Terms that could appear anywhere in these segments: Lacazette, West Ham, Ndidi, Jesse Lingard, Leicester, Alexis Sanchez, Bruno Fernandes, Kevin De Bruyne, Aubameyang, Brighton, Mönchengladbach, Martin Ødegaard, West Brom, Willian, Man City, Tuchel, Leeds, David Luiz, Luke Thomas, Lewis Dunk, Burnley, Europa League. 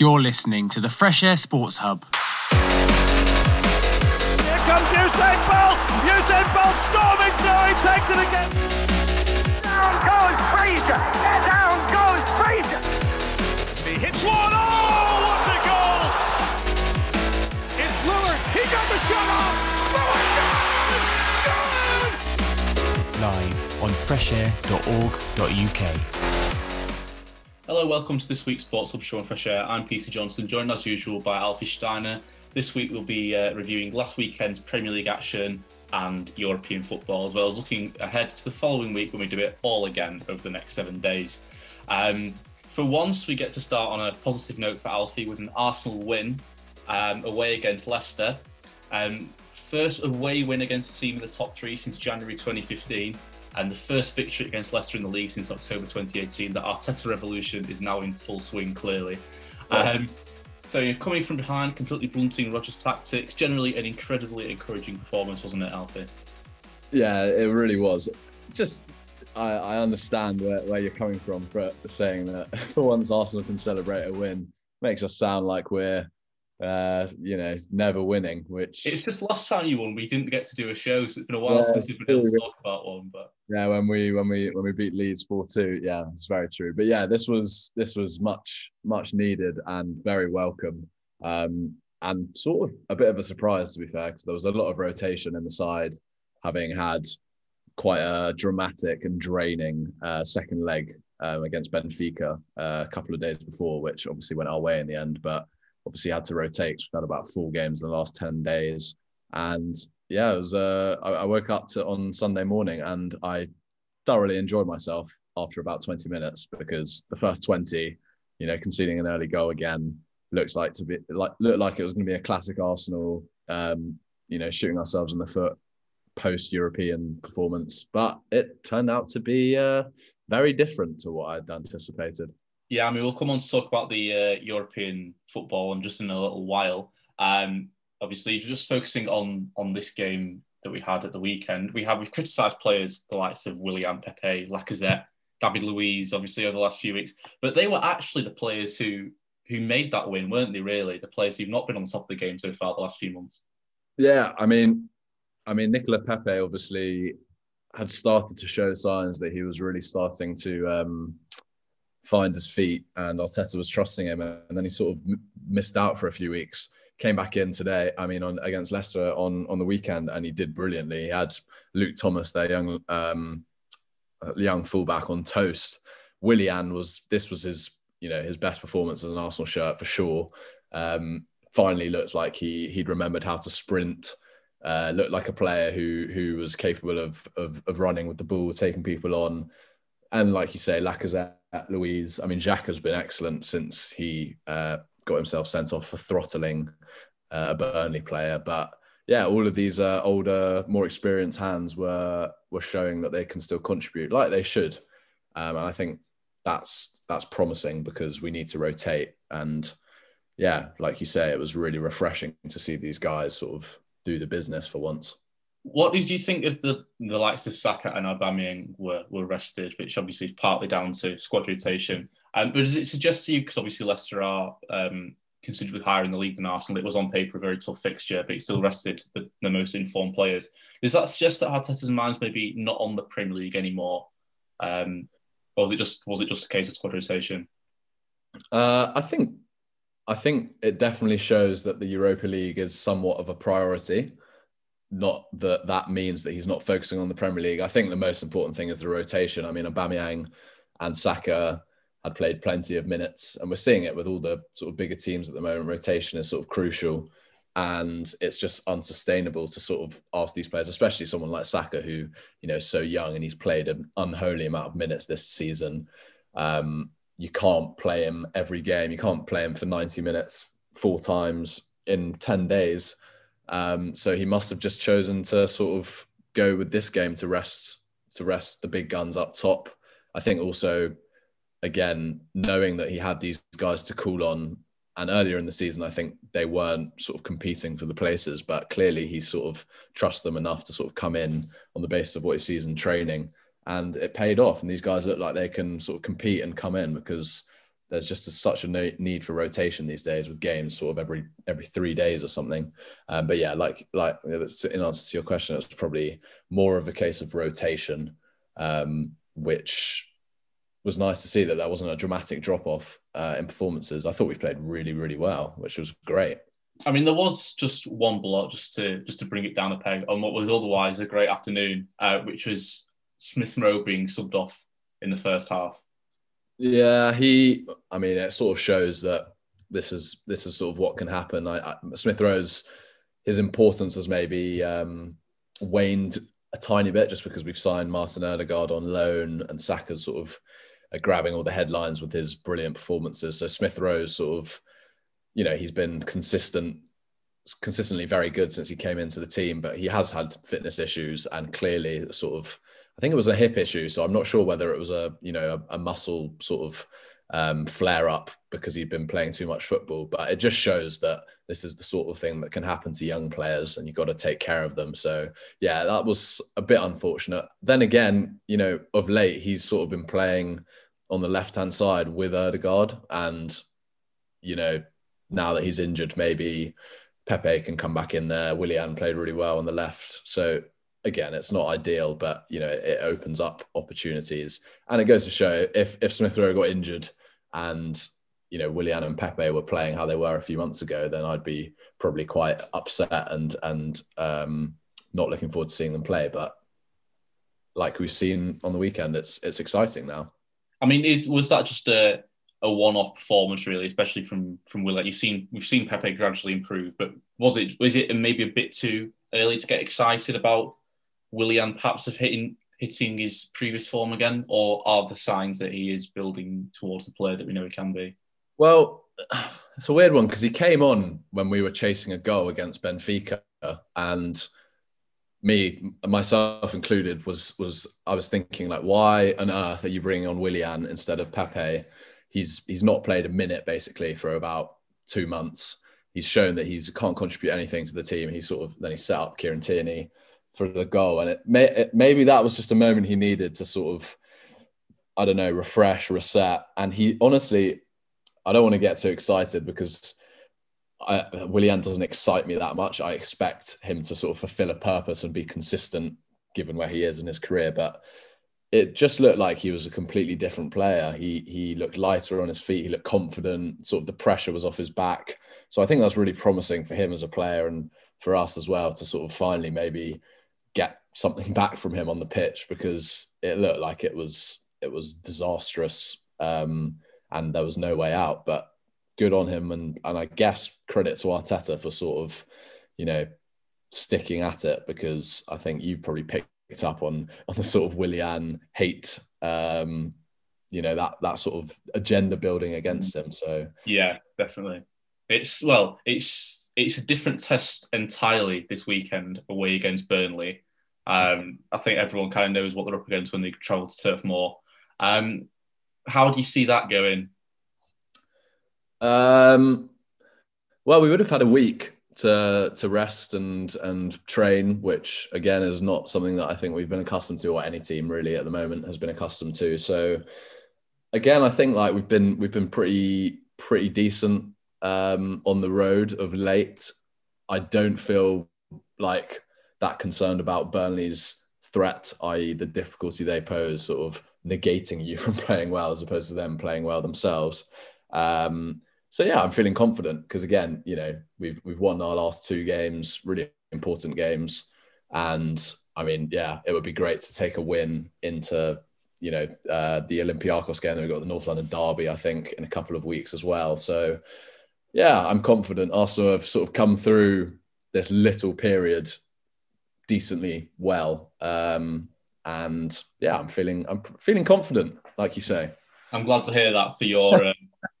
You're listening to the Fresh Air Sports Hub. Here comes Usain Bolt! Usain Bolt storming through, he takes it again! Down goes Fraser! Down goes Fraser! He hits one! Oh, what a goal! It's Lillard, he got the shot off! Lillard, goal! Live on freshair.org.uk. Hello, welcome to this week's Sports Hub Show on Fresh Air. I'm Peter Johnson, joined as usual by Alfie Steiner. This week we'll be reviewing last weekend's Premier League action and European football, as well as looking ahead to the following week when we do it all again over the next 7 days. For once, we get to start on a positive note for Alfie with an Arsenal win away against Leicester. First away win against a team in the top three since January 2015. And the first victory against Leicester in the league since October 2018. The Arteta revolution is now in full swing, clearly. Wow. So you're coming from behind, completely blunting Rodgers' tactics. Generally an incredibly encouraging performance, wasn't it, Alfie? Yeah, it really was. Just, I understand where you're coming from, for saying that for once Arsenal can celebrate a win. Makes us sound like we're, never winning, which... It's just last time you won, we didn't get to do a show, so it's been a while since we've been able to talk about one, but... Yeah, when we beat Leeds 4-2, yeah, it's very true. But yeah, this was much needed and very welcome. And sort of a bit of a surprise, to be fair, because there was a lot of rotation in the side, having had quite a dramatic and draining second leg against Benfica a couple of days before, which obviously went our way in the end, but obviously had to rotate. We've had about 4 games in the last 10 days. And yeah, it was. I woke up on Sunday morning and I thoroughly enjoyed myself after about 20 minutes, because the first 20, conceding an early goal again, looked like it was going to be a classic Arsenal, shooting ourselves in the foot post-European performance. But it turned out to be very different to what I'd anticipated. Yeah, we'll come on to talk about the European football just in a little while. Obviously, just focusing on this game that we had at the weekend, we've criticised players the likes of Willian, Pepe, Lacazette, David Luiz, obviously, over the last few weeks. But they were actually the players who made that win, weren't they, really? The players who've not been on the top of the game so far the last few months. Yeah, I mean, Nicola Pepe obviously had started to show signs that he was really starting to... find his feet, and Arteta was trusting him, and then he sort of missed out for a few weeks. Came back in today, against Leicester on the weekend, and he did brilliantly. He had Luke Thomas, their young fullback, on toast. Willian was his his best performance as an Arsenal shirt for sure. Finally looked like he'd remembered how to sprint. Looked like a player who was capable of running with the ball, taking people on. And like you say, Lacazette, Louise. Xhaka has been excellent since he got himself sent off for throttling a Burnley player. But yeah, all of these older, more experienced hands were showing that they can still contribute like they should. And I think that's promising, because we need to rotate. And yeah, like you say, it was really refreshing to see these guys sort of do the business for once. What did you think of the likes of Saka and Aubameyang were rested, which obviously is partly down to squad rotation? But does it suggest to you, because obviously Leicester are considerably higher in the league than Arsenal, it was on paper a very tough fixture, but it still rested the most informed players. Does that suggest that Arteta's mind's maybe not on the Premier League anymore? Or was it just a case of squad rotation? I think it definitely shows that the Europa League is somewhat of a priority. Not that means that he's not focusing on the Premier League. I think the most important thing is the rotation. Aubameyang and Saka had played plenty of minutes, and we're seeing it with all the sort of bigger teams at the moment. Rotation is sort of crucial, and it's just unsustainable to sort of ask these players, especially someone like Saka, who, is so young and he's played an unholy amount of minutes this season. You can't play him every game. You can't play him for 90 minutes 4 times in 10 days. So he must have just chosen to sort of go with this game to rest the big guns up top. I think also, again, knowing that he had these guys to call on, and earlier in the season, I think they weren't sort of competing for the places, but clearly he sort of trusts them enough to sort of come in on the basis of what he sees in training, and it paid off. And these guys look like they can sort of compete and come in, because there's just such a need for rotation these days with games sort of every 3 days or something. But yeah, like in answer to your question, it's probably more of a case of rotation, which was nice to see that there wasn't a dramatic drop-off in performances. I thought we played really, really well, which was great. I mean, there was just one block just to bring it down a peg on what was otherwise a great afternoon, which was Smith Rowe being subbed off in the first half. Yeah, I mean, it sort of shows that this is sort of what can happen. Smith Rowe's, his importance has maybe waned a tiny bit just because we've signed Martin Ødegaard on loan and Saka's sort of grabbing all the headlines with his brilliant performances. So Smith Rowe's sort of, you know, he's been consistently very good since he came into the team, but he has had fitness issues and clearly sort of, I think it was a hip issue, so I'm not sure whether it was a muscle sort of flare up because he'd been playing too much football. But it just shows that this is the sort of thing that can happen to young players, and you've got to take care of them. So yeah, that was a bit unfortunate. Then again, you know, of late he's sort of been playing on the left hand side with Ødegaard, and you know, now that he's injured, maybe Pepe can come back in there. Willian played really well on the left, so. Again, it's not ideal, but you know, it opens up opportunities, and it goes to show if Smith Rowe got injured and you know Willian and Pepe were playing how they were a few months ago, then I'd be probably quite upset and not looking forward to seeing them play. But like we've seen on the weekend, it's exciting now. I mean, was that just a one-off performance, really, especially from Willian? We've seen Pepe gradually improve, but was it maybe a bit too early to get excited about Willian perhaps of hitting his previous form again, or are the signs that he is building towards the player that we know he can be? Well, it's a weird one because he came on when we were chasing a goal against Benfica, and myself included I was thinking, like, why on earth are you bringing on Willian instead of Pepe? He's not played a minute basically for about 2 months. He's shown that he can't contribute anything to the team. Then he set up Kieran Tierney for the goal, and maybe that was just a moment he needed to sort of, I don't know, refresh, reset. And he honestly, I don't want to get too excited because Willian doesn't excite me that much. I expect him to sort of fulfill a purpose and be consistent given where he is in his career, but it just looked like he was a completely different player. He looked lighter on his feet. He looked confident. Sort of the pressure was off his back. So I think that's really promising for him as a player and for us as well to sort of finally maybe get something back from him on the pitch, because it looked like it was disastrous and there was no way out. But good on him, and I guess credit to Arteta for sort of, you know, sticking at it, because I think you've probably picked up on the sort of Willian hate, you know, that sort of agenda building against him. So yeah, definitely. It's a different test entirely this weekend away against Burnley. I think everyone kind of knows what they're up against when they travel to Turf Moor. How do you see that going? Well, we would have had a week to rest and train, which again is not something that I think we've been accustomed to, or any team really at the moment has been accustomed to. So again, I think like we've been pretty decent on the road of late. I don't feel like that concerned about Burnley's threat, i.e. the difficulty they pose, sort of negating you from playing well as opposed to them playing well themselves. So yeah, I'm feeling confident because again, you know, we've won our last two games, really important games, and I mean, yeah, it would be great to take a win into, you know, the Olympiacos game. Then we've got the North London derby, I think, in a couple of weeks as well. So yeah, I'm confident. Arsenal have sort of come through this little period decently well, and yeah, I'm feeling confident, like you say. I'm glad to hear that for your.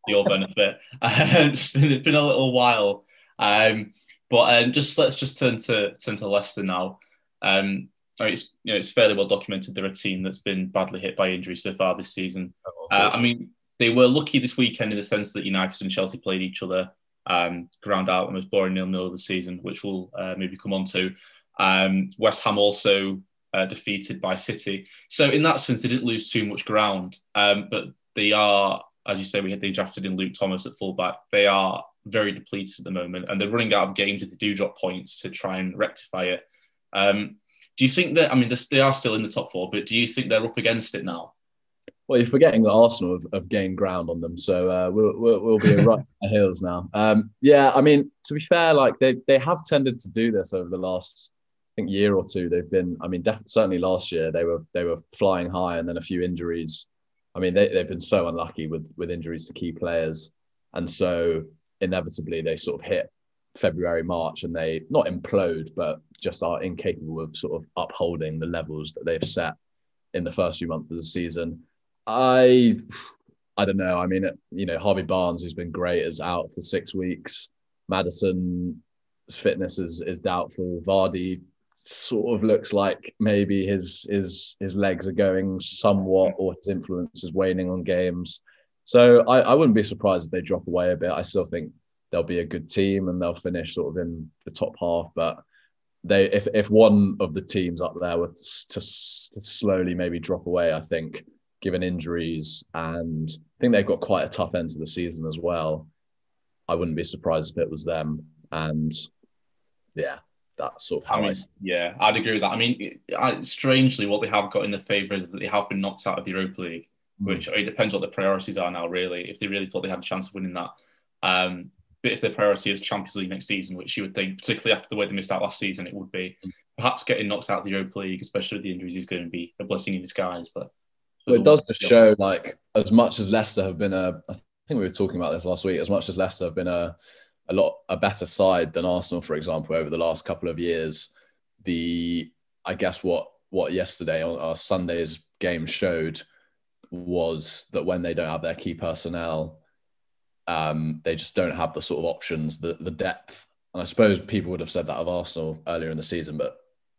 Your benefit. It's been a little while, but let's turn to Leicester now. It's, you know, it's fairly well documented they're a team that's been badly hit by injuries so far this season. I mean, they were lucky this weekend in the sense that United and Chelsea played each other, ground out, and was boring 0-0 of the season, which we'll maybe come on to. West Ham also defeated by City, so in that sense they didn't lose too much ground, but they are As you say, they drafted in Luke Thomas at fullback. They are very depleted at the moment, and they're running out of games if they do drop points to try and rectify it. Do you think that, I mean, they are still in the top four, but do you think they're up against it now? Well, you're forgetting that Arsenal have gained ground on them, so we'll be right in the heels now. Yeah, I mean, to be fair, like they have tended to do this over the last, I think, year or two. They've been, I mean, certainly last year they were flying high, and then a few injuries. I mean, they've been so unlucky with injuries to key players, and so inevitably they sort of hit February, March, and they not implode, but just are incapable of sort of upholding the levels that they've set in the first few months of the season. I don't know. I mean, you know, Harvey Barnes, who's been great, is out for 6 weeks. Maddison's fitness is doubtful. Vardy sort of looks like maybe his legs are going somewhat, or his influence is waning on games. So I wouldn't be surprised if they drop away a bit. I still think they'll be a good team and they'll finish sort of in the top half. But if one of the teams up there were to slowly maybe drop away, I think, given injuries, and I think they've got quite a tough end to the season as well, I wouldn't be surprised if it was them. And yeah, that's sort of how I see it. Yeah, I'd agree with that. I mean, strangely, what they have got in their favour is that they have been knocked out of the Europa League, which it depends what the priorities are now, really, if they really thought they had a chance of winning that. But if their priority is Champions League next season, which you would think, particularly after the way they missed out last season, it would be. Perhaps getting knocked out of the Europa League, especially with the injuries, is going to be a blessing in disguise, but... Well, it does just show, like, as much as Leicester have been I think we were talking about this last week, as much as Leicester have been a better side than Arsenal, for example, over the last couple of years, I guess what yesterday on our Sunday's game showed was that when they don't have their key personnel, they just don't have the sort of options, the depth. And I suppose people would have said that of Arsenal earlier in the season, but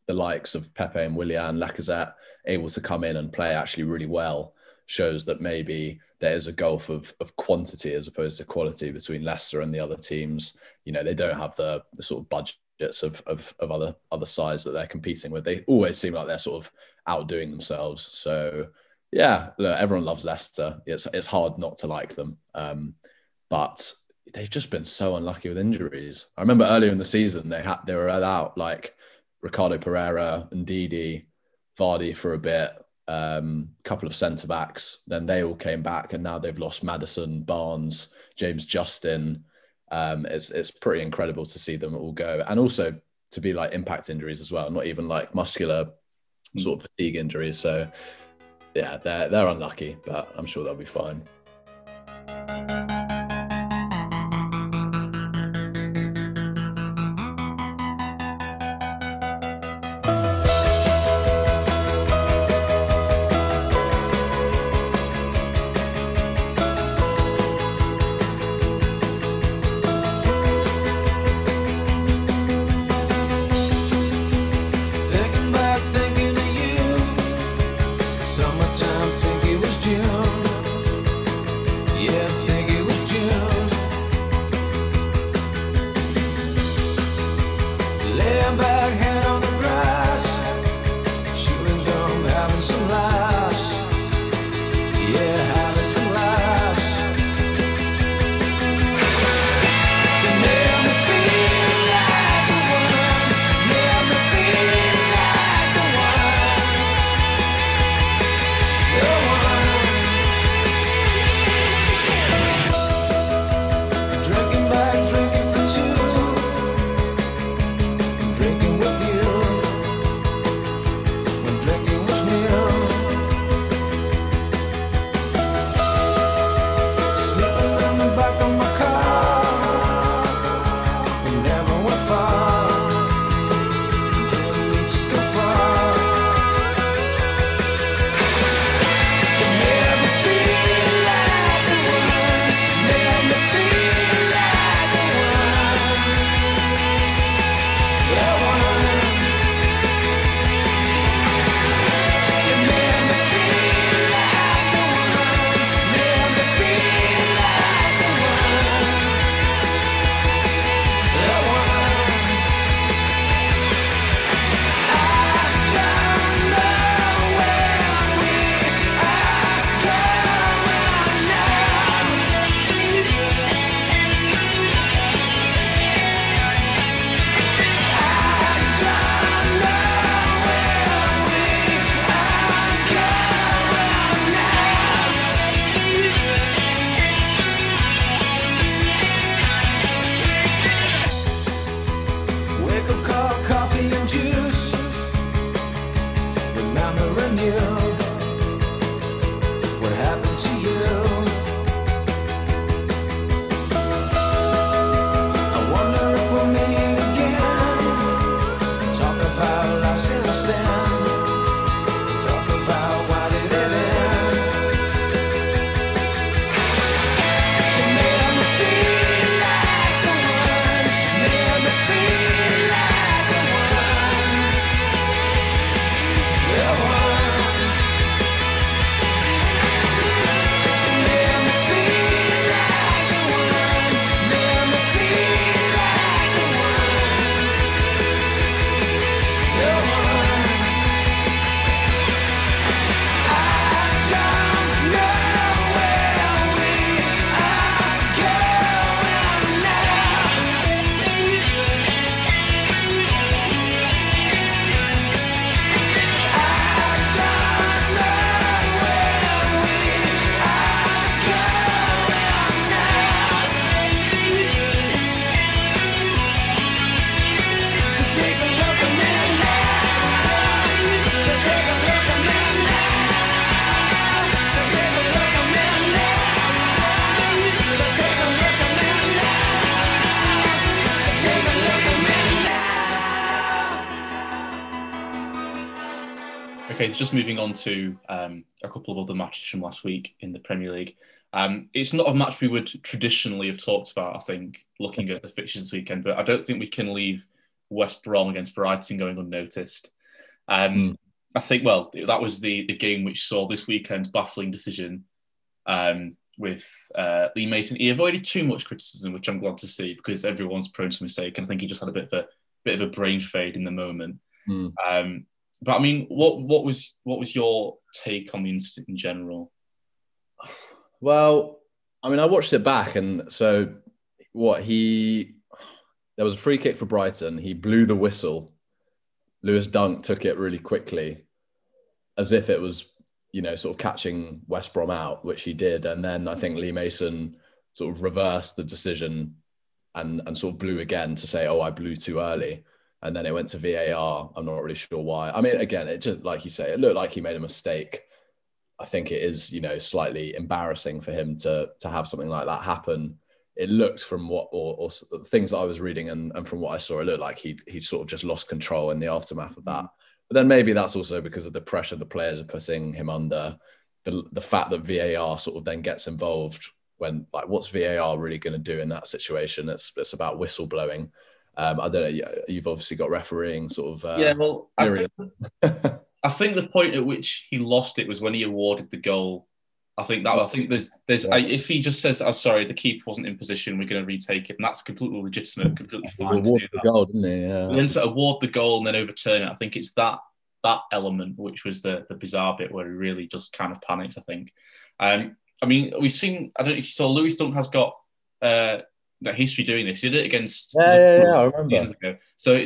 the likes of Pepe and Willian, Lacazette, able to come in and play actually really well, shows that maybe there is a gulf of quantity as opposed to quality between Leicester and the other teams. You know, they don't have the sort of budgets of other sides that they're competing with. They always seem like they're sort of outdoing themselves. So yeah, look, everyone loves Leicester. It's hard not to like them. But they've just been so unlucky with injuries. I remember earlier in the season, they were out like Ricardo Pereira and Ndidi, Vardy for a bit, couple of centre-backs. Then they all came back, and now they've lost Maddison, Barnes, James Justin. It's pretty incredible to see them all go. And also to be like impact injuries as well, not even like muscular sort of fatigue injuries. So yeah, they're unlucky, but I'm sure they'll be fine. Okay, so just moving on to a couple of other matches from last week in the Premier League. It's not a match we would traditionally have talked about, I think, looking at the fixtures this weekend, but I don't think we can leave West Brom against Brighton going unnoticed. I think, well, that was the game which saw this weekend's baffling decision with Lee Mason. He avoided too much criticism, which I'm glad to see, because everyone's prone to mistake, and I think he just had a bit of a brain fade in the moment. But I mean, what was your take on the incident in general? Well, I mean, I watched it back, and so there was a free kick for Brighton. He blew the whistle. Lewis Dunk took it really quickly, as if it was, you know, sort of catching West Brom out, which he did. And then I think Lee Mason sort of reversed the decision and sort of blew again to say, "Oh, I blew too early." And then it went to VAR. I'm not really sure why. I mean, again, it just, like you say, it looked like he made a mistake. I think it is, you know, slightly embarrassing for him to have something like that happen. It looked from or things that I was reading and from what I saw, it looked like he sort of just lost control in the aftermath of that. But then maybe that's also because of the pressure the players are putting him under, the fact that VAR sort of then gets involved when, like, what's VAR really going to do in that situation? It's about whistleblowing. I don't know, you've obviously got refereeing sort of... I think the point at which he lost it was when he awarded the goal. I think if he just says, "I'm sorry, the keeper wasn't in position, we're going to retake it," and that's completely legitimate, completely fine. Award the goal, didn't he? Yeah. And then to award the goal and then overturn it, I think it's that element which was the bizarre bit where he really just kind of panics, I think. I mean, we've seen, I don't know if you saw, Lewis Dunk has got... history doing this. He did it against I remember seasons ago. So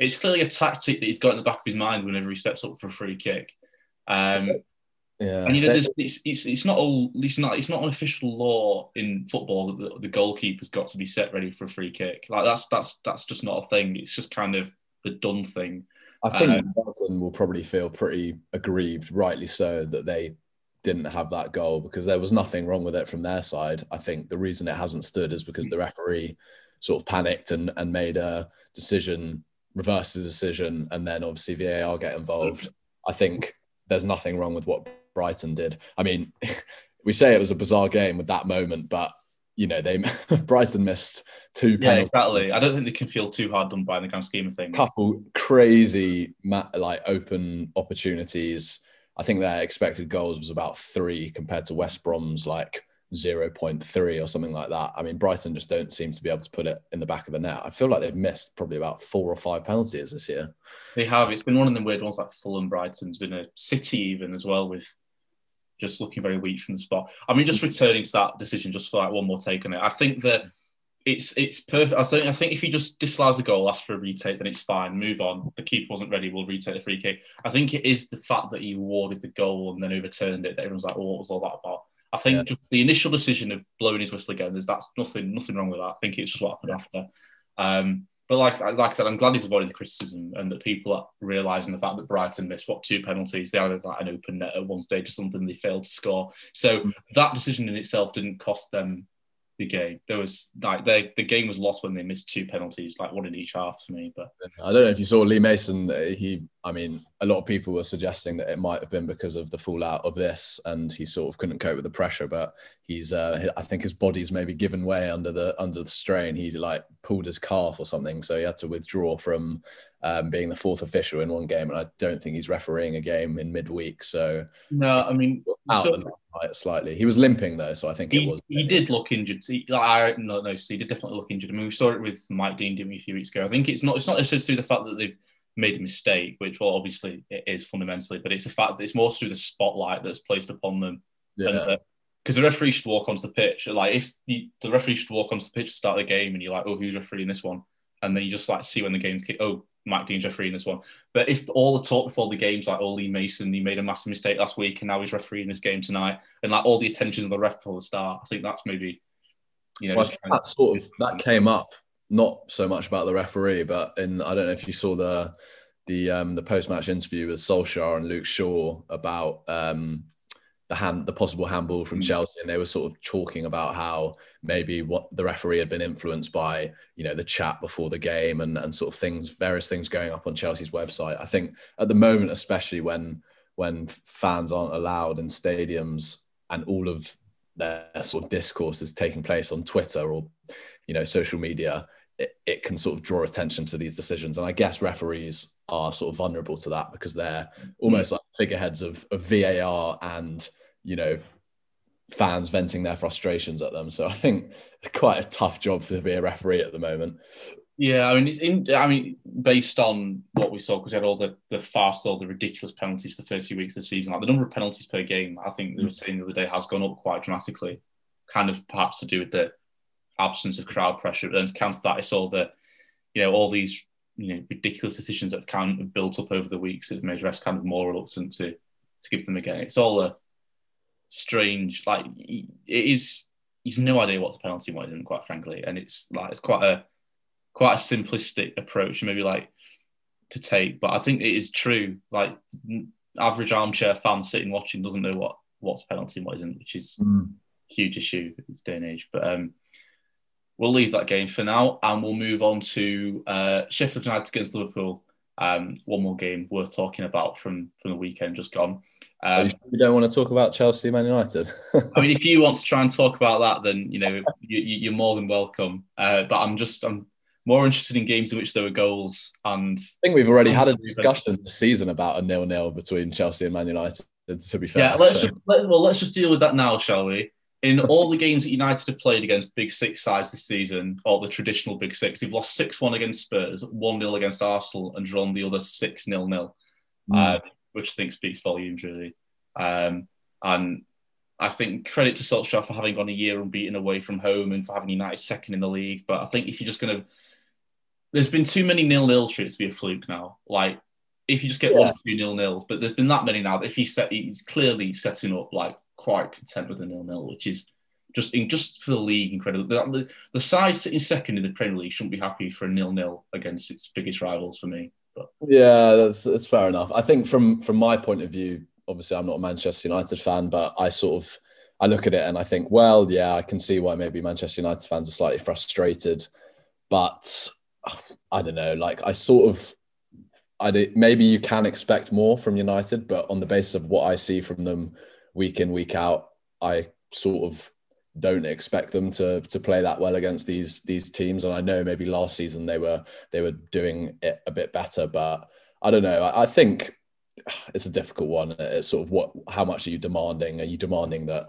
it's clearly a tactic that he's got in the back of his mind whenever he steps up for a free kick. And you know, it's not an official law in football that the goalkeeper's got to be set ready for a free kick. Like that's just not a thing. It's just kind of the done thing. I think Martin will probably feel pretty aggrieved, rightly so, that they didn't have that goal, because there was nothing wrong with it from their side. I think the reason it hasn't stood is because the referee sort of panicked and made a decision, reversed the decision, and then obviously VAR get involved. I think there's nothing wrong with what Brighton did. I mean, we say it was a bizarre game with that moment, but, you know, Brighton missed two penalties. Yeah, exactly. I don't think they can feel too hard done by in the grand scheme of things. Couple crazy, like, open opportunities. I think their expected goals was about 3 compared to West Brom's like 0.3 or something like that. I mean, Brighton just don't seem to be able to put it in the back of the net. I feel like they've missed probably about 4 or 5 penalties this year. They have. It's been one of the weird ones, like Fulham, Brighton's been a City even as well, with just looking very weak from the spot. I mean, just returning to that decision, just for like one more take on it. I think that it's perfect. I think if he just disallows the goal, asks for a retake, then it's fine. Move on. The keeper wasn't ready. We'll retake the free kick. I think it is the fact that he awarded the goal and then overturned it that everyone's like, "Oh, what was all that about?" I think just the initial decision of blowing his whistle again, that's nothing wrong with that. I think it's just what happened after. But like I said, I'm glad he's avoided the criticism and that people are realising the fact that Brighton missed 2 penalties. They had like an open net at one stage or something. They failed to score. So that decision in itself didn't cost them the game. There was like the game was lost when they missed 2 penalties, like one in each half for me. But I don't know if you saw Lee Mason. A lot of people were suggesting that it might have been because of the fallout of this, and he sort of couldn't cope with the pressure. But he's, I think, his body's maybe given way under the strain. He like pulled his calf or something, so he had to withdraw from being the 4th official in one game. And I don't think he's refereeing a game in midweek. So no, I mean, slightly. He was limping though, so I think it was. He did look injured. He did definitely look injured. I mean, we saw it with Mike Dean, didn't we, a few weeks ago? I think it's not necessarily through the fact that they've made a mistake, which, well, obviously it is fundamentally, but it's the fact that it's more through the spotlight that's placed upon them. Yeah. Because the referee should walk onto the pitch. Like if the referee should walk onto the pitch to start the game, and you're like, "Oh, who's refereeing this one?" And then you just like see when the game's kicked. Oh, Mike Dean's refereeing this one. But if all the talk before the game's like, "Oh, Lee Mason, he made a massive mistake last week, and now he's refereeing this game tonight," and like all the attention of the ref before the start, I think that's maybe, you know, that came up not so much about the referee, but I don't know if you saw the post-match interview with Solskjaer and Luke Shaw about the possible handball from Chelsea, and they were sort of talking about how maybe what the referee had been influenced by, you know, the chat before the game and sort of things, various things going up on Chelsea's website. I think at the moment, especially when fans aren't allowed in stadiums and all of their sort of discourse is taking place on Twitter or, you know, social media, it can sort of draw attention to these decisions. And I guess referees are sort of vulnerable to that because they're almost like figureheads of VAR and, you know, fans venting their frustrations at them. So I think it's quite a tough job to be a referee at the moment. Yeah, I mean, based on what we saw, because we had all the ridiculous penalties the first few weeks of the season, like the number of penalties per game, I think they were saying the other day, has gone up quite dramatically, kind of perhaps to do with the absence of crowd pressure. But then to counter that, it's all all these ridiculous decisions that have kind of built up over the weeks that have made refs kind of more reluctant to give them a game. It's all a strange, like, it is, he's no idea what's a penalty and what isn't, quite frankly. And it's like, it's quite a simplistic approach maybe like to take, but I think it is true. Like, average armchair fan sitting watching doesn't know what's penalty and what isn't, which is a huge issue at this day and age. But we'll leave that game for now and we'll move on to Sheffield United against Liverpool. One more game worth talking about from the weekend just gone. You don't want to talk about Chelsea, Man United. I mean, if you want to try and talk about that, then, you know, you're more than welcome. But I'm more interested in games in which there were goals. And I think we've already had a discussion this season about a 0-0 between Chelsea and Man United, to be fair. Yeah, let's just deal with that now, shall we? In all the games that United have played against Big Six sides this season, or the traditional Big Six, they've lost 6-1 against Spurs, 1-0 against Arsenal, and drawn the other 6 0-0, which I think speaks volumes, really. And I think credit to Solskjaer for having gone a year unbeaten away from home and for having United second in the league. But I think if you're just going to... There's been too many 0-0 streaks to be a fluke now. Like, if you just get 1 or 2 0-0s, but there's been that many now that if he's clearly setting up, like, quite content with a 0-0, which is just for the league incredible. The side sitting second in the Premier League shouldn't be happy for a 0-0 against its biggest rivals, for me. But. Yeah, that's fair enough. I think from my point of view, obviously I'm not a Manchester United fan, but I look at it and I think, well, yeah, I can see why maybe Manchester United fans are slightly frustrated, but I don't know. Like, maybe you can expect more from United, but on the basis of what I see from them week in, week out, I sort of don't expect them to play that well against these teams. And I know maybe last season they were doing it a bit better, but I don't know. I think it's a difficult one. It's sort of how much are you demanding? Are you demanding that,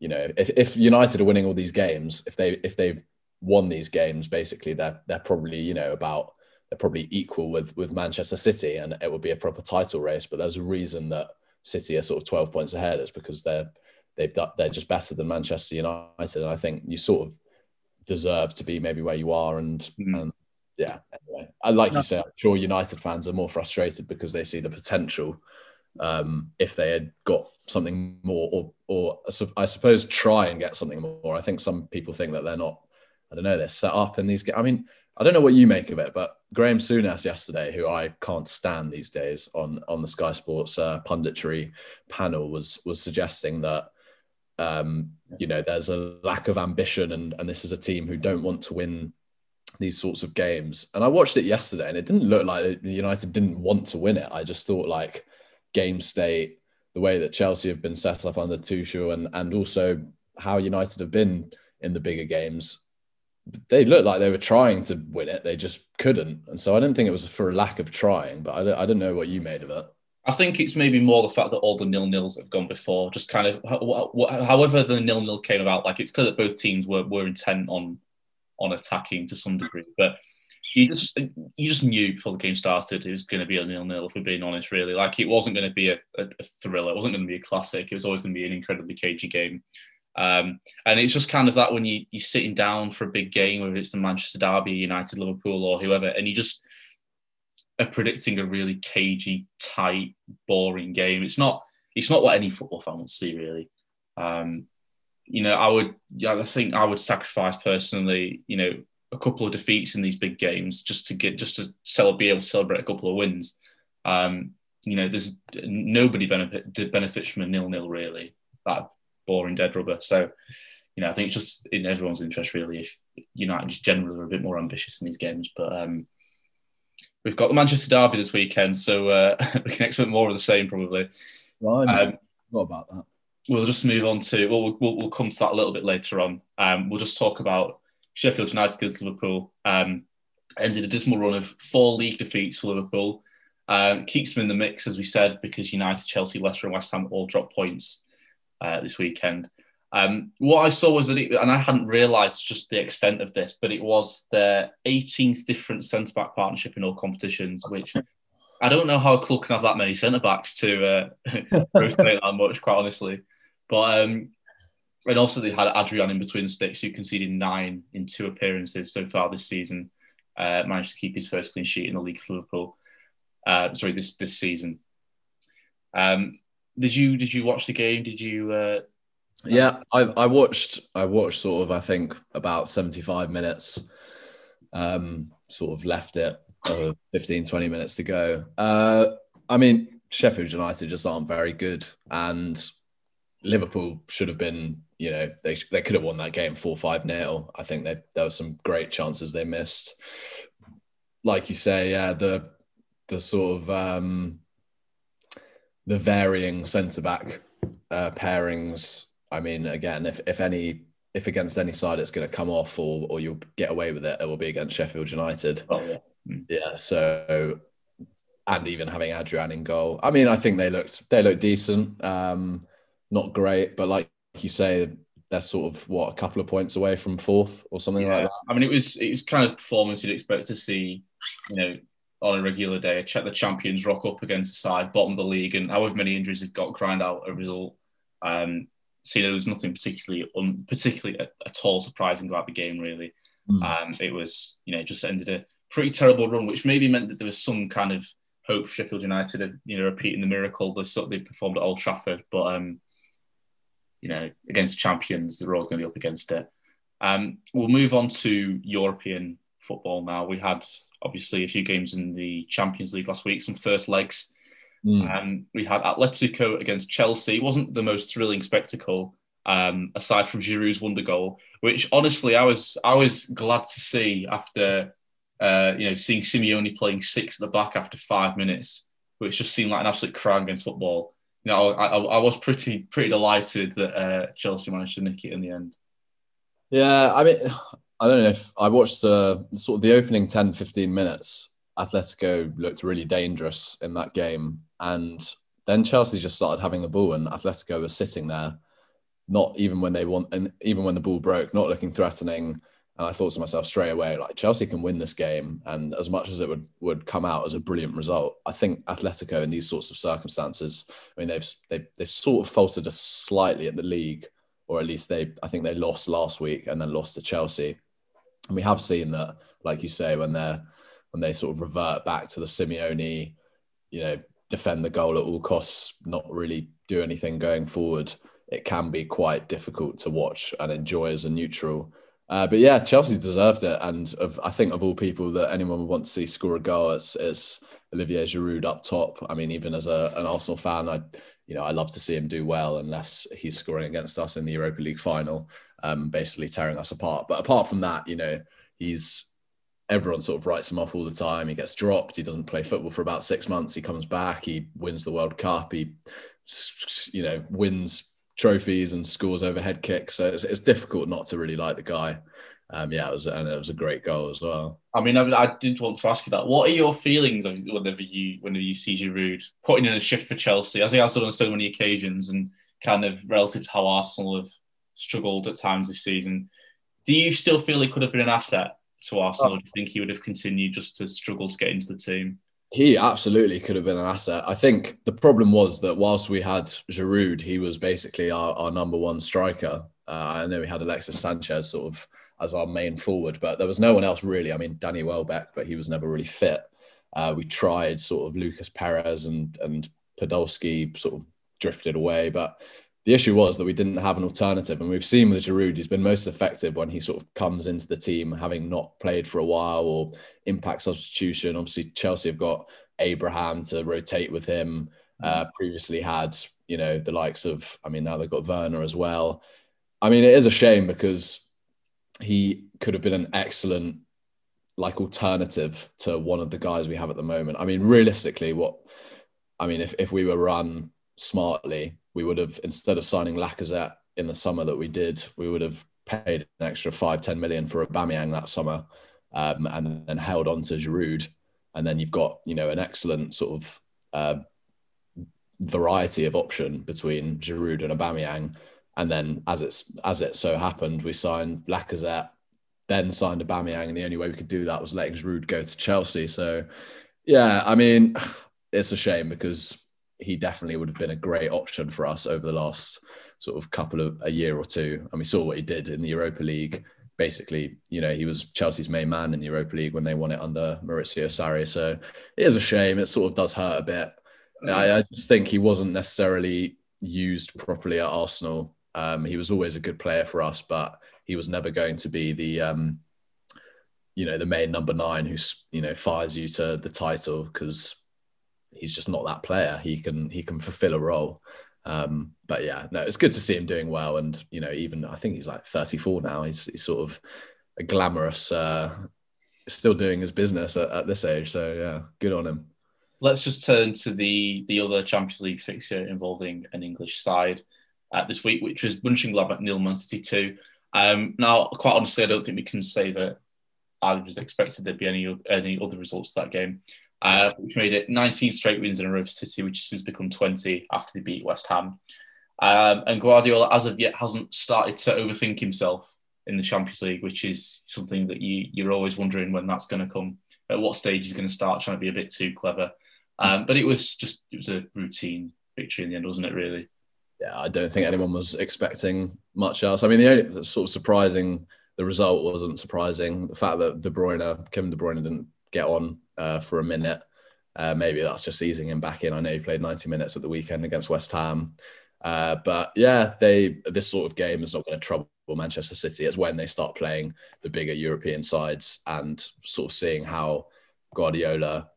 you know, if United are winning all these games, if they've won these games, basically they're probably, you know, they're probably equal with Manchester City, and it would be a proper title race. But there's a reason that City are sort of 12 points ahead. It's because they're just better than Manchester United, and I think you sort of deserve to be maybe where you are. And, and yeah, anyway, you say, I'm sure United fans are more frustrated because they see the potential. If they had got something more, or I suppose try and get something more. I think some people think that they're not. I don't know. They're set up in these games. I mean, I don't know what you make of it, but Graham Souness yesterday, who I can't stand these days on the Sky Sports punditry panel, was suggesting that, you know, there's a lack of ambition and this is a team who don't want to win these sorts of games. And I watched it yesterday and it didn't look like the United didn't want to win it. I just thought, like, game state, the way that Chelsea have been set up under Tuchel and also how United have been in the bigger games, they looked like they were trying to win it. They just couldn't. And so I don't think it was for a lack of trying, but I don't know what you made of it. I think it's maybe more the fact that all the 0-0s have gone before, just kind of, however the 0-0 came about, like, it's clear that both teams were intent on attacking to some degree, but you just knew before the game started it was going to be a 0-0, if we're being honest, really. Like, it wasn't going to be a thriller. It wasn't going to be a classic. It was always going to be an incredibly cagey game. And it's just kind of that when you're sitting down for a big game, whether it's the Manchester Derby, United, Liverpool or whoever, and you just are predicting a really cagey, tight, boring game. It's not what any football fan wants to see, really. You know, I would sacrifice personally, you know, a couple of defeats in these big games be able to celebrate a couple of wins. There's nobody benefits from a 0-0 really, that boring dead rubber. So, I think it's just in everyone's interest really if United generally are a bit more ambitious in these games. But we've got the Manchester Derby this weekend, so we can expect more of the same probably. Well, what about that? We'll just move on to we'll come to that a little bit later on. We'll just talk about Sheffield United against Liverpool. Ended a dismal run of 4 league defeats for Liverpool. Keeps them in the mix, as we said, because United, Chelsea, Leicester and West Ham all dropped points this weekend. What I saw was that, and I hadn't realised just the extent of this, but it was their 18th different centre-back partnership in all competitions, which I don't know how a club can have that many centre-backs to rotate that much, quite honestly. But and also they had Adrian in between the sticks, who conceded 9 in 2 appearances so far this season, managed to keep his first clean sheet in the league for Liverpool. This season. Did you watch the game? Did you? Yeah, I watched sort of, I think, about 75 minutes, sort of left it 15, 20 minutes to go. Sheffield United just aren't very good, and Liverpool should have been, they could have won that game 4-5-0. I think there were some great chances they missed. Like you say, yeah, the sort of the varying centre-back pairings. I mean, again, if against any side it's going to come off or you'll get away with it, it will be against Sheffield United. Oh, yeah. Yeah. So, and even having Adrian in goal, I mean, I think they looked decent, not great, but like you say, they're sort of a couple of points away from 4th or something like that. I mean, it was kind of performance you'd expect to see, on a regular day. The champions rock up against the side, bottom of the league, and however many injuries they've got, grind out a result. There was nothing particularly at all surprising about the game, really. It was, just ended a pretty terrible run, which maybe meant that there was some kind of hope for Sheffield United of, repeating the miracle they performed at Old Trafford. But, against champions, they're all going to be up against it. We'll move on to European football now. We had obviously a few games in the Champions League last week, some first legs. We had Atletico against Chelsea. It wasn't the most thrilling spectacle, aside from Giroud's wonder goal, which honestly I was glad to see after seeing Simeone playing 6 at the back after 5 minutes, which just seemed like an absolute crime against football. I was pretty delighted that Chelsea managed to nick it in the end. Yeah, I mean, I don't know if I watched the opening 10, 15 minutes. Atletico looked really dangerous in that game. And then Chelsea just started having the ball and Atletico was sitting there, not even when they want, and even when the ball broke, not looking threatening. And I thought to myself straight away, like, Chelsea can win this game. And as much as it would come out as a brilliant result, I think Atletico in these sorts of circumstances, I mean, they've sort of faltered just slightly at the league, or at least I think they lost last week and then lost to Chelsea. And we have seen that, like you say, when they sort of revert back to the Simeone, defend the goal at all costs, not really do anything going forward, it can be quite difficult to watch and enjoy as a neutral. But yeah, Chelsea deserved it. And I think of all people that anyone would want to see score a goal, it's Olivier Giroud up top. I mean, even as an Arsenal fan, I love to see him do well, unless he's scoring against us in the Europa League final, basically tearing us apart. But apart from that, everyone sort of writes him off all the time. He gets dropped. He doesn't play football for about 6 months. He comes back. He wins the World Cup. He, wins trophies and scores overhead kicks. So it's difficult not to really like the guy. It was a great goal as well. I mean, I did want to ask you that. What are your feelings whenever you see Giroud putting in a shift for Chelsea? I think I've done on so many occasions, and kind of relative to how Arsenal have struggled at times this season. Do you still feel he could have been an asset to Arsenal? Or do you think he would have continued just to struggle to get into the team? He absolutely could have been an asset. I think the problem was that whilst we had Giroud, he was basically our number one striker. I know we had Alexis Sanchez sort of as our main forward, but there was no one else really. I mean, Danny Welbeck, but he was never really fit. We tried sort of Lucas Perez and Podolski sort of drifted away, but the issue was that we didn't have an alternative. And we've seen with Giroud, he's been most effective when he sort of comes into the team having not played for a while, or impact substitution. Obviously, Chelsea have got Abraham to rotate with him. Previously had, you know, the likes of, I mean, now they've got Werner as well. I mean, it is a shame because he could have been an excellent, like, alternative to one of the guys we have at the moment. I mean, realistically, if we were run smartly, we would have, instead of signing Lacazette in the summer that we did, we would have paid an extra 5-10 million for Aubameyang that summer, and then held on to Giroud. And then you've got, you know, an excellent sort of variety of option between Giroud and Aubameyang. And then as it so happened, we signed Lacazette, then signed Aubameyang, and the only way we could do that was letting Giroud go to Chelsea. So, yeah, I mean, it's a shame because he definitely would have been a great option for us over the last sort of year or two. And we saw what he did in the Europa League. Basically, you know, he was Chelsea's main man in the Europa League when they won it under Maurizio Sarri. So it is a shame. It sort of does hurt a bit. I just think he wasn't necessarily used properly at Arsenal. He was always a good player for us, but he was never going to be the, you know, the main number 9 who, you know, fires you to the title, because he's just not that player. He can fulfill a role. But yeah, no, it's good to see him doing well. And, you know, even I think he's like 34 now. He's sort of a glamorous, still doing his business at this age. So yeah, good on him. Let's just turn to the other Champions League fixture involving an English side this week, which was Mönchengladbach 0, Man City 2. Now, quite honestly, I don't think we can say that I was expected there'd be any other results to that game, which made it 19 straight wins in a row for City, which has since become 20 after they beat West Ham. And Guardiola, as of yet, hasn't started to overthink himself in the Champions League, which is something that you're always wondering when that's going to come, at what stage he's going to start trying to be a bit too clever. But it was a routine victory in the end, wasn't it, really? Yeah, I don't think anyone was expecting much else. I mean, the result wasn't surprising. The fact that Kevin De Bruyne didn't get on for a minute, maybe that's just easing him back in. I know he played 90 minutes at the weekend against West Ham. But yeah, this sort of game is not going to trouble Manchester City. It's when they start playing the bigger European sides and sort of seeing how Guardiola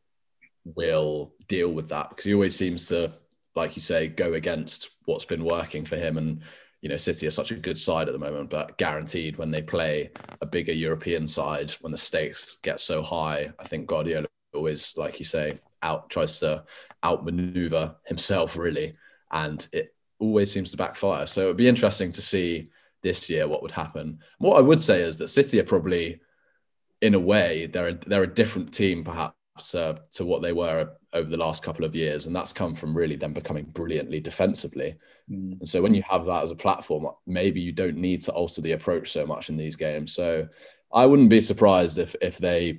will deal with that, because he always seems to, like you say, go against what's been working for him. And, you know, City are such a good side at the moment, but guaranteed when they play a bigger European side, when the stakes get so high, I think Guardiola always, like you say, tries to outmaneuver himself, really. And it always seems to backfire. So it would be interesting to see this year what would happen. What I would say is that City are probably, in a way, they're a different team, perhaps, to what they were over the last couple of years, and that's come from really them becoming brilliantly defensively. And so when you have that as a platform, maybe you don't need to alter the approach so much in these games. So I wouldn't be surprised if they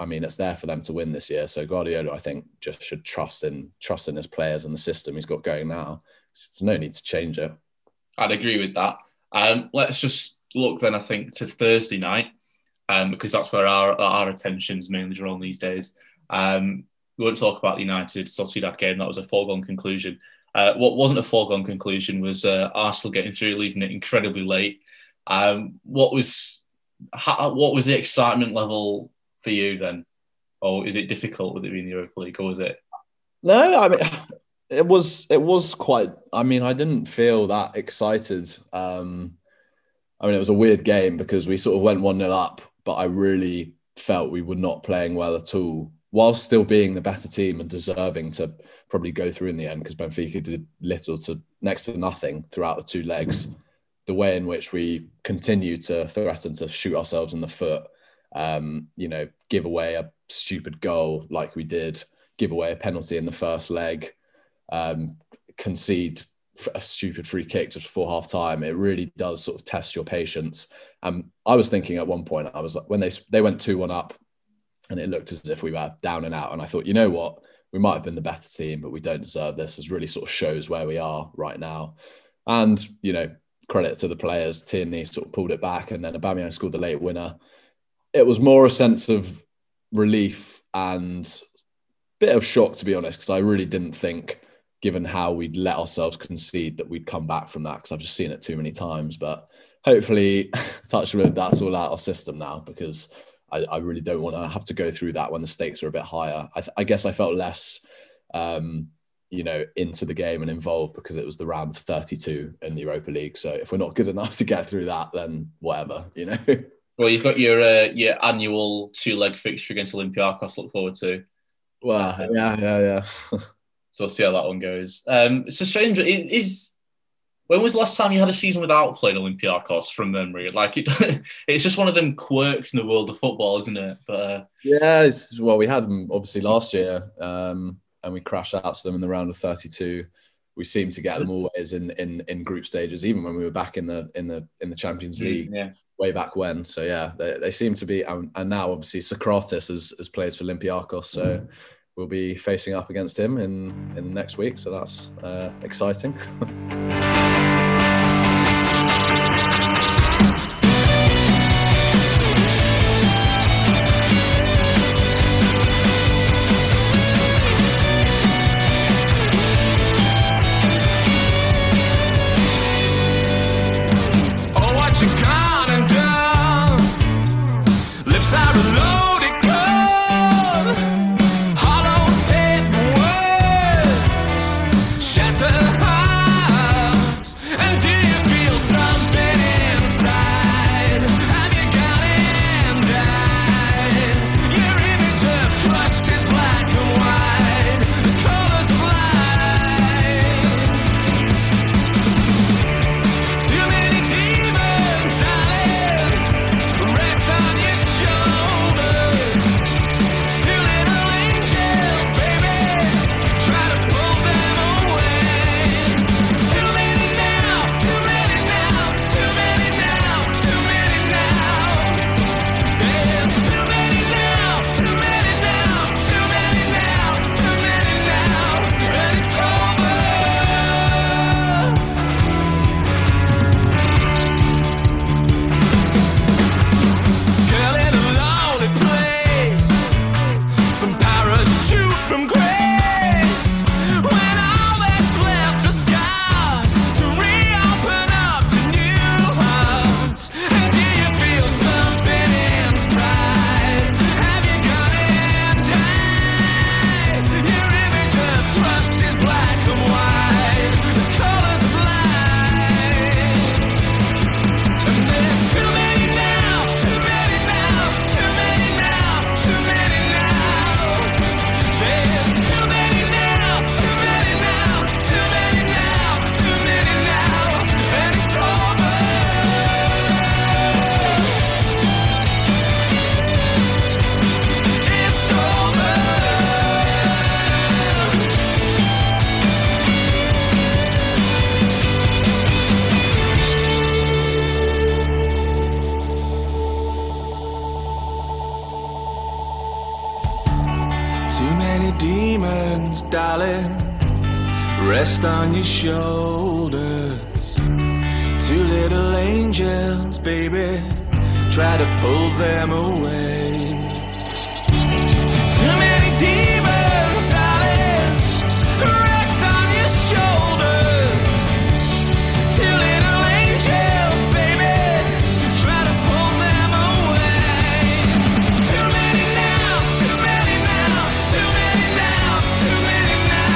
I mean, it's there for them to win this year. So Guardiola, I think, just should trust in his players and the system he's got going now. There's no need to change it. I'd agree with that. Let's just look then, I think, to Thursday night, because that's where our attention is mainly drawn these days. We won't talk about the United Sociedad game. That was a foregone conclusion. What wasn't a foregone conclusion was Arsenal getting through, leaving it incredibly late. What was the excitement level for you then? Or is it difficult with it being the Europa League, or was it? No, I mean, it was quite. I mean, I didn't feel that excited. I mean, it was a weird game because we sort of went 1-0 up, but I really felt we were not playing well at all, while still being the better team and deserving to probably go through in the end, because Benfica did little to next to nothing throughout the two legs. The way in which we continued to threaten to shoot ourselves in the foot, you know, give away a stupid goal like we did, give away a penalty in the first leg, concede a stupid free kick just before half time. It really does sort of test your patience. I was thinking at one point, I was like, when they went 2-1 up, and it looked as if we were down and out, and I thought, you know what, we might have been the better team, but we don't deserve this. This really sort of shows where we are right now. And, you know, credit to the players, Tierney sort of pulled it back, and then Aubameyang scored the late winner. It was more a sense of relief and a bit of shock, to be honest, because I really didn't think given how we'd let ourselves concede that we'd come back from that, because I've just seen it too many times. But hopefully, touch wood, that's all out of system now, because I really don't want to have to go through that when the stakes are a bit higher. I guess I felt less, into the game and involved because it was the round of 32 in the Europa League. So if we're not good enough to get through that, then whatever, you know. Well, you've got your annual two-leg fixture against Olympiacos to look forward to. Well, yeah. So we'll see how that one goes. It's a strange... When was the last time you had a season without playing Olympiacos from memory? Like, it's just one of them quirks in the world of football, isn't it? But we had them obviously last year, and we crashed out to them in the round of 32. We seemed to get them always in group stages, even when we were back in the Champions League way back when. So yeah, they seem to be, and now obviously Socrates has played for Olympiacos, so we'll be facing up against him in next week. So that's exciting. Rest on your shoulders. Two little angels, baby, try to pull them away. Too many demons, darling, rest on your shoulders. Two little angels, baby, try to pull them away. Too many now, too many now, too many now, too many now.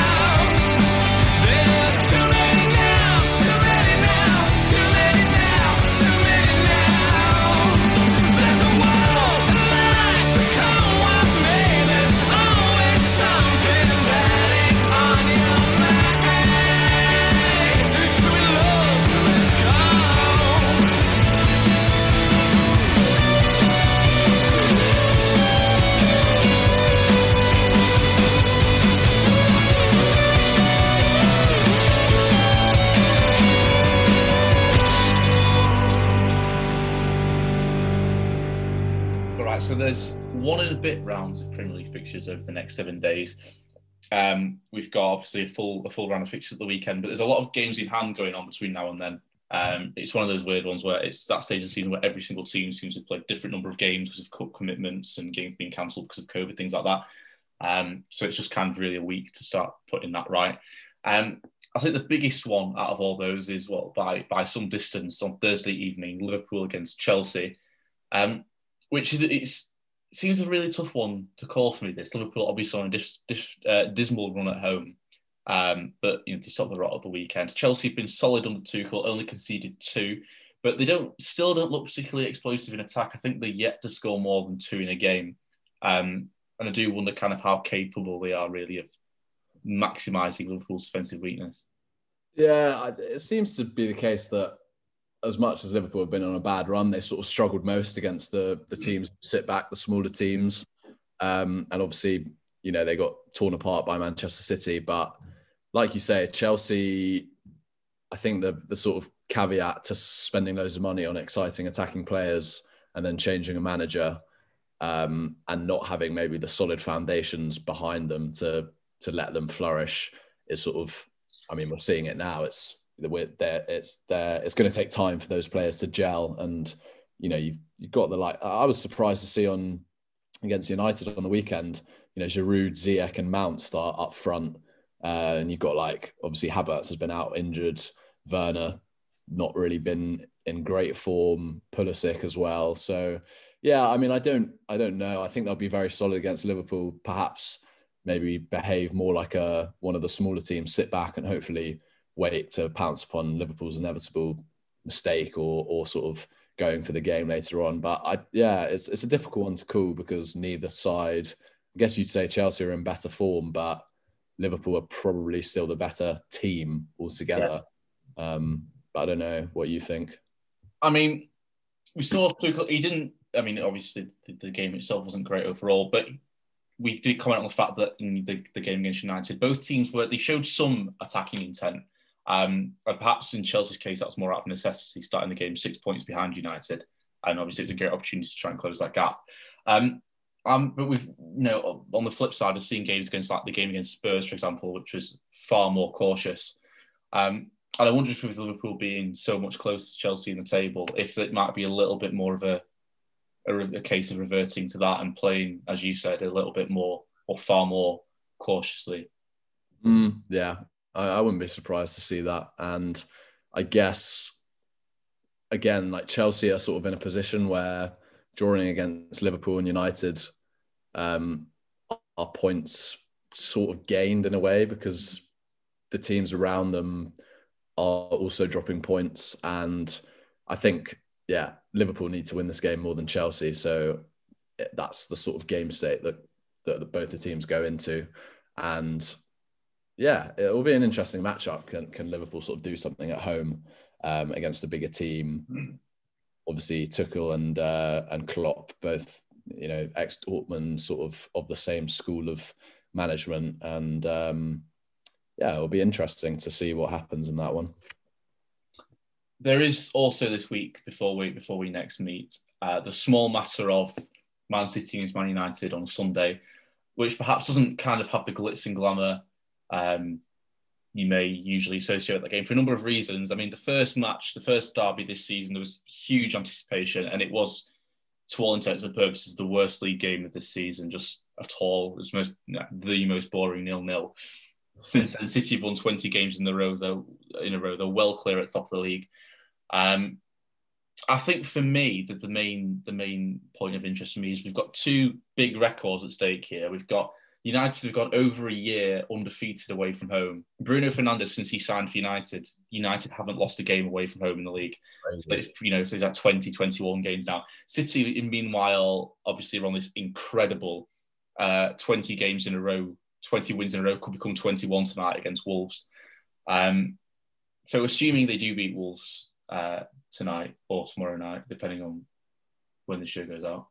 So there's 1 and a bit rounds of Premier League fixtures over the next 7 days. We've got obviously a full round of fixtures at the weekend, but there's a lot of games in hand going on between now and then. It's one of those weird ones where it's that stage of the season where every single team seems to play a different number of games because of cup commitments and games being cancelled because of COVID, things like that. So it's just kind of really a week to start putting that right. I think the biggest one out of all those is, well, by some distance, on Thursday evening, Liverpool against Chelsea, which seems a really tough one to call for me. This Liverpool obviously on a dismal run at home, but you know they sort of the rot of the weekend. Chelsea have been solid under Tuchel, only conceded 2, but they don't look particularly explosive in attack. I think they're yet to score more than 2 in a game, and I do wonder kind of how capable they are really of maximising Liverpool's defensive weakness. Yeah, it seems to be the case that as much as Liverpool have been on a bad run, they sort of struggled most against the teams who sit back, the smaller teams. And obviously, you know, they got torn apart by Manchester City. But like you say, Chelsea, I think the sort of caveat to spending loads of money on exciting attacking players and then changing a manager and not having maybe the solid foundations behind them to let them flourish is sort of, I mean, we're seeing it now. It's going to take time for those players to gel. And, you know, you've got the like, I was surprised to see against United on the weekend, you know, Giroud, Ziyech and Mount start up front. And you've got like, obviously Havertz has been out injured. Werner, not really been in great form. Pulisic as well. So yeah, I mean, I don't know. I think they'll be very solid against Liverpool, perhaps maybe behave more like one of the smaller teams, sit back and hopefully wait to pounce upon Liverpool's inevitable mistake or sort of going for the game later on. But it's a difficult one to call because neither side, I guess you'd say Chelsea are in better form, but Liverpool are probably still the better team altogether. Yeah. But I don't know what you think. I mean, we saw Tuchel, obviously the game itself wasn't great overall, but we did comment on the fact that in the game against United, both teams they showed some attacking intent. Perhaps in Chelsea's case, that was more out of necessity, starting the game 6 points behind United. And obviously it was a great opportunity to try and close that gap. But we've, on the flip side, I've seen games against like the game against Spurs, for example, which was far more cautious. And I wonder if with Liverpool being so much closer to Chelsea in the table, if it might be a little bit more of a case of reverting to that and playing, as you said, a little bit more or far more cautiously. Yeah, I wouldn't be surprised to see that. And I guess, again, like Chelsea are sort of in a position where drawing against Liverpool and United are points sort of gained in a way because the teams around them are also dropping points. And I think, yeah, Liverpool need to win this game more than Chelsea. So that's the sort of game state that both the teams go into. And yeah, it will be an interesting matchup. Can Liverpool sort of do something at home against a bigger team? Obviously, Tuchel and Klopp, both, you know, ex-Dortmund sort of the same school of management. And yeah, it'll be interesting to see what happens in that one. There is also this week, before we next meet, the small matter of Man City against Man United on Sunday, which perhaps doesn't kind of have the glitz and glamour you may usually associate with that game for a number of reasons. I mean, the first derby this season, there was huge anticipation and it was, to all intents and purposes, the worst league game of this season, just at all. It was the most boring 0-0. Since then, City have won 20 games in a row. They're well clear at the top of the league. I think for me that the main point of interest for me is we've got two big records at stake here. We've got United have gone over a year undefeated away from home. Bruno Fernandes, since he signed for United haven't lost a game away from home in the league. Crazy. You know, so he's at 21 games now. City, meanwhile, obviously are on this incredible 20 games in a row, 20 wins in a row, could become 21 tonight against Wolves. So assuming they do beat Wolves tonight or tomorrow night, depending on when the show goes out.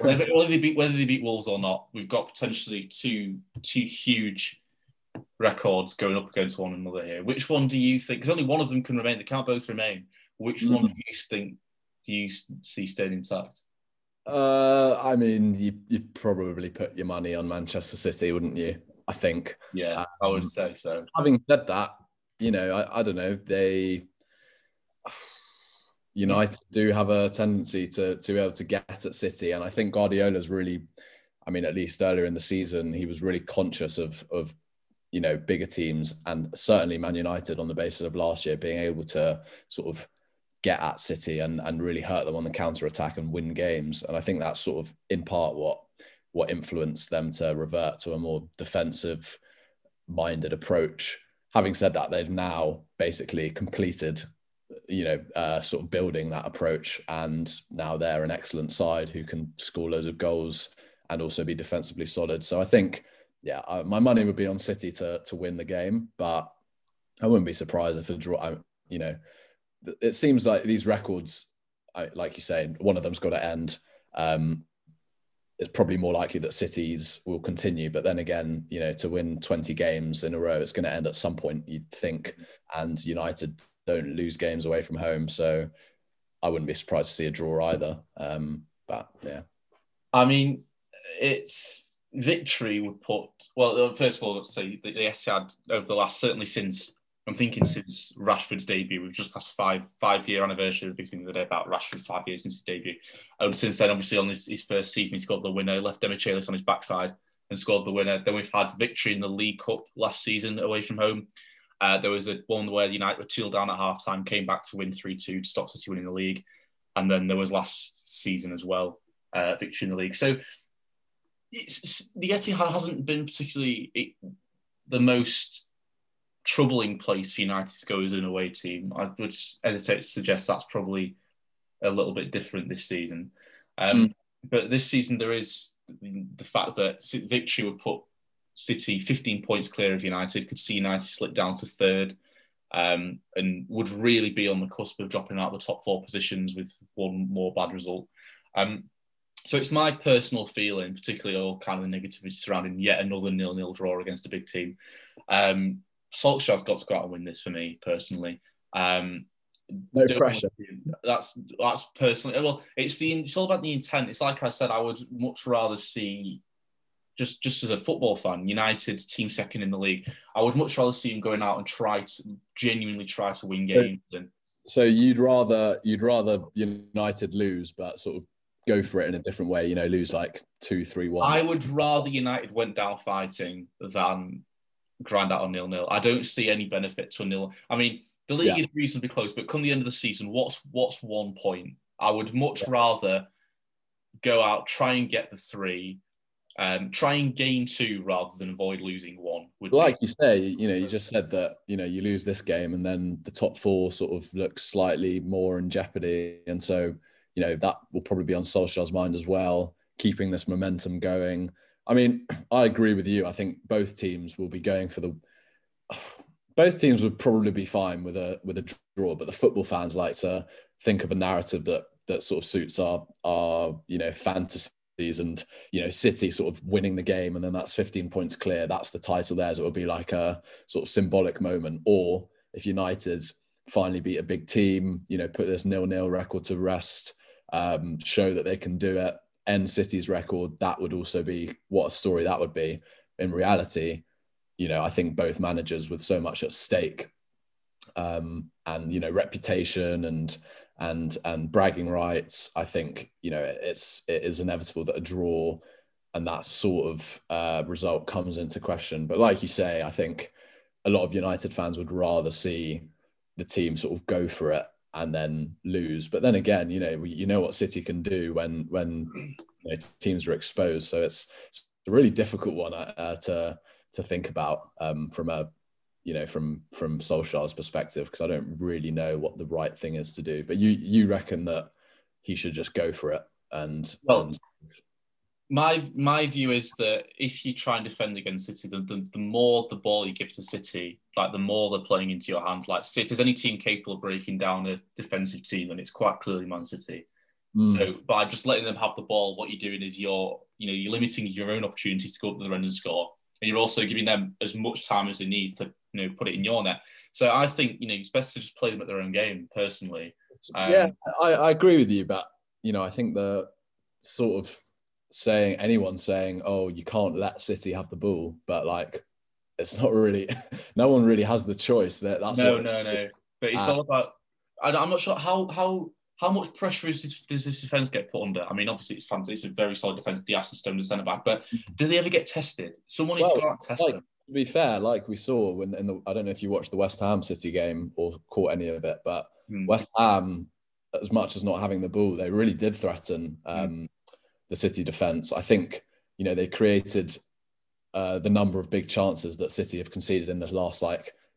Whether they beat Wolves or not, we've got potentially two huge records going up against one another here. Which one do you think? Because only one of them can remain. They can't both remain. Which one do you see staying intact? I mean, you'd probably put your money on Manchester City, wouldn't you? I think. Yeah, I would say so. Having said that, you know, I don't know. United do have a tendency to be able to get at City. And I think Guardiola's really, I mean, at least earlier in the season, he was really conscious of you know, bigger teams, and certainly Man United on the basis of last year being able to sort of get at City and really hurt them on the counter-attack and win games. And I think that's sort of in part what influenced them to revert to a more defensive-minded approach. Having said that, they've now basically completed, you know, sort of building that approach, and now they're an excellent side who can score loads of goals and also be defensively solid. So I think, yeah, my money would be on City to win the game, but I wouldn't be surprised if a draw. You know, it seems like these records, like you say, one of them's got to end. It's probably more likely that City's will continue, but then again, you know, to win 20 games in a row, it's going to end at some point, you'd think, and United don't lose games away from home, so I wouldn't be surprised to see a draw either. But yeah, I mean, it's victory would put, well, first of all, let's say the Etihad over the last, certainly since, I'm thinking since Rashford's debut, we've just passed five-year anniversary of the big thing of the day about Rashford, 5 years since his debut. Since then, obviously, on his first season, he scored the winner, left Demichelis on his backside and scored the winner. Then we've had victory in the League Cup last season away from home. There was a one where United were 2-0 down at half-time, came back to win 3-2 to stop City winning the league. And then there was last season as well, victory in the league. So the Etihad hasn't been particularly the most troubling place for United to go as an away team. I would hesitate to suggest that's probably a little bit different this season. But this season, there is the fact that victory would put City 15 points clear of United, could see United slip down to third, and would really be on the cusp of dropping out of the top four positions with one more bad result. So it's my personal feeling, particularly all kind of the negativity surrounding yet another 0-0 draw against a big team. Solskjaer's got to go out and win this for me personally. No pressure. That's personally. Well, it's all about the intent. It's like I said, I would much rather see, just as a football fan, United team second in the league. I would much rather see him going out and genuinely try to win games. So you'd rather United lose, but sort of go for it in a different way. You know, lose like 2-3-1. I would rather United went down fighting than grind out on 0-0. I don't see any benefit to a 0-0. I mean, the league is reasonably close, but come the end of the season, what's 1 point? I would much rather go out, try and get the three, try and gain two rather than avoid losing one. Like you say, you know, you just said that, you know, you lose this game and then the top four sort of looks slightly more in jeopardy. And so, you know, that will probably be on Solskjaer's mind as well, keeping this momentum going. I mean, I agree with you. I think both teams will be going for the. Both teams would probably be fine with a draw, but the football fans like to think of a narrative that sort of suits our you know, fantasies, and you know, City sort of winning the game and then that's 15 points clear. That's the title there. So it would be like a sort of symbolic moment. Or if United finally beat a big team, you know, put this 0-0 record to rest, show that they can do it, end City's record, that would also be, what a story that would be. In reality, you know, I think both managers, with so much at stake, and you know, reputation and bragging rights, I think, you know, it is inevitable that a draw and that sort of result comes into question. But like you say, I think a lot of United fans would rather see the team sort of go for it and then lose. But then again, you know what City can do when you know, teams are exposed. So it's a really difficult one to think about from Solskjaer's perspective, because I don't really know what the right thing is to do. But you reckon that he should just go for it? And my view is that if you try and defend against City, the more the ball you give to City, like the more they're playing into your hands. Like, if there's any team capable of breaking down a defensive team, then it's quite clearly Man City. So by just letting them have the ball, what you're doing is you're limiting your own opportunities to go up to the end and score, and you're also giving them as much time as they need to, you know, put it in your net. So I think, you know, it's best to just play them at their own game. Personally, I agree with you, but you know, I think the sort of anyone saying, oh, you can't let City have the ball, but like, it's not really, no one really has the choice. No. But it's all about, I'm not sure how much pressure does this defence get put under? I mean, obviously it's a very solid defence, Diaz and Stone, the centre back, but do they ever get tested? Someone needs to go out and test them. To be fair, like we saw when I don't know if you watched the West Ham City game or caught any of it, but West Ham, as much as not having the ball, they really did threaten the City defence. I think, you know, they created the number of big chances that City have conceded in the last,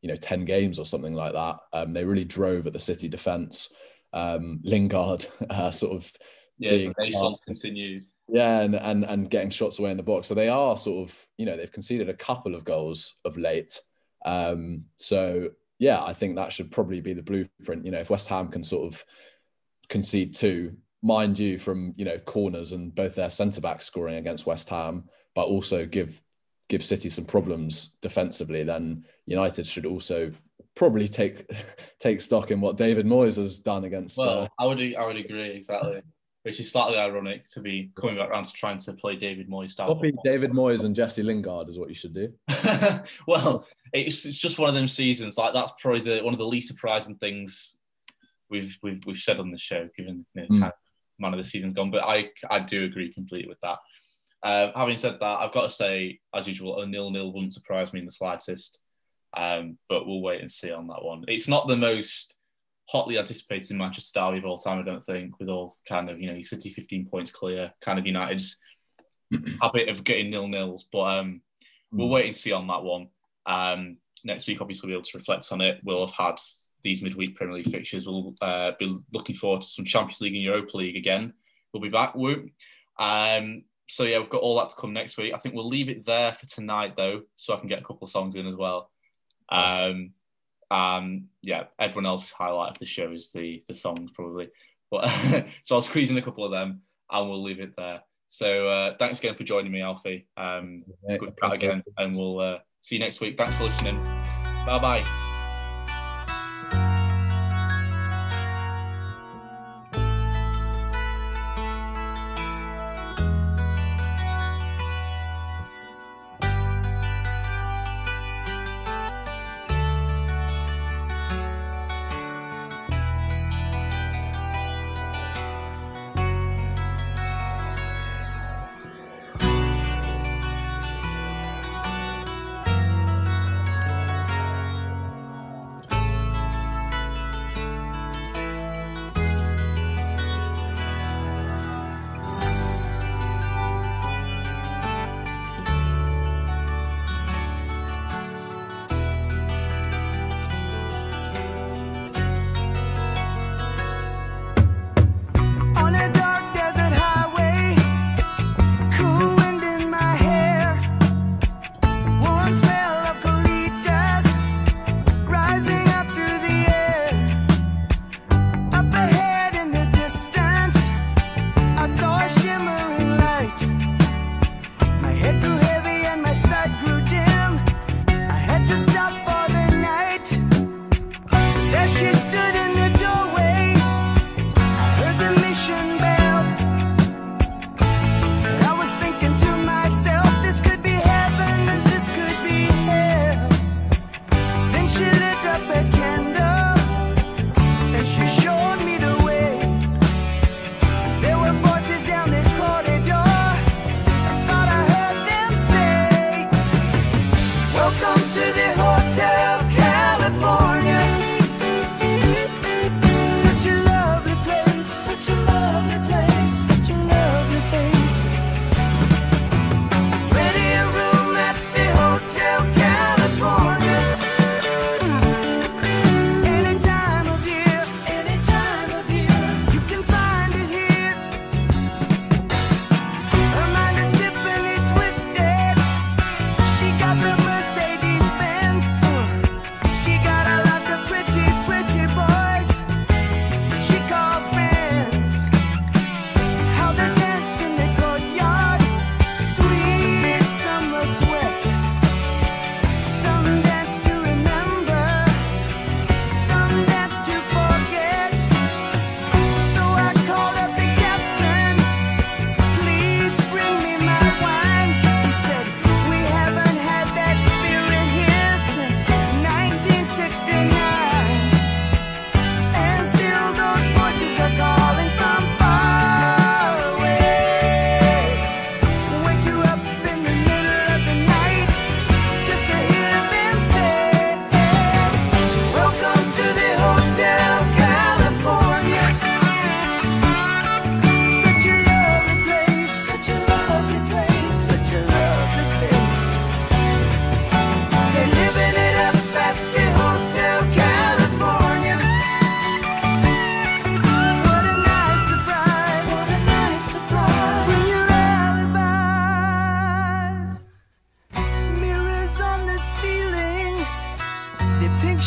10 games or something like that. They really drove at the City defence. Lingard sort of... Yeah, so continues. Yeah, and getting shots away in the box. So they are sort of, they've conceded a couple of goals of late. So, yeah, I think that should probably be the blueprint. If West Ham can sort of concede two, mind you, from, corners and both their centre-backs scoring against West Ham, but also give City some problems defensively, then United should also probably take stock in what David Moyes has done against... Well, I would agree, exactly. Which is slightly ironic to be coming back around to trying to play David Moyes style. Copy David Moyes and Jesse Lingard is what you should do. Well, it's just one of them seasons. Like, that's probably one of the least surprising things we've said on the show, given kind of man of the season's gone. But I do agree completely with that. Having said that, I've got to say, as usual, a 0-0 wouldn't surprise me in the slightest. But we'll wait and see on that one. It's not the most hotly anticipated Manchester derby of all time, I don't think, with all kind of, City 15 points clear, kind of United's habit of getting 0-0s. But we'll wait and see on that one. Next week, obviously, we'll be able to reflect on it. We'll have had these midweek Premier League fixtures. We'll be looking forward to some Champions League and Europa League again. We'll be back. Woo. So, yeah, we've got all that to come next week. I think we'll leave it there for tonight, though, so I can get a couple of songs in as well. Yeah, everyone else's highlight of the show is the songs, probably. But so I'll squeeze in a couple of them and we'll leave it there. So thanks again for joining me, Alfie. Good chat again, and we'll see you next week. Thanks for listening. Bye-bye.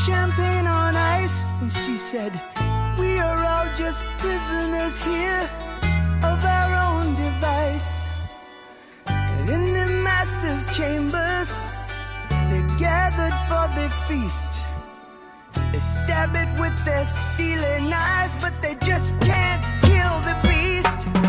champagne on ice, and she said, we are all just prisoners here of our own device. And in the master's chambers, they're gathered for the feast. They stab it with their stealing eyes, but they just can't kill the beast.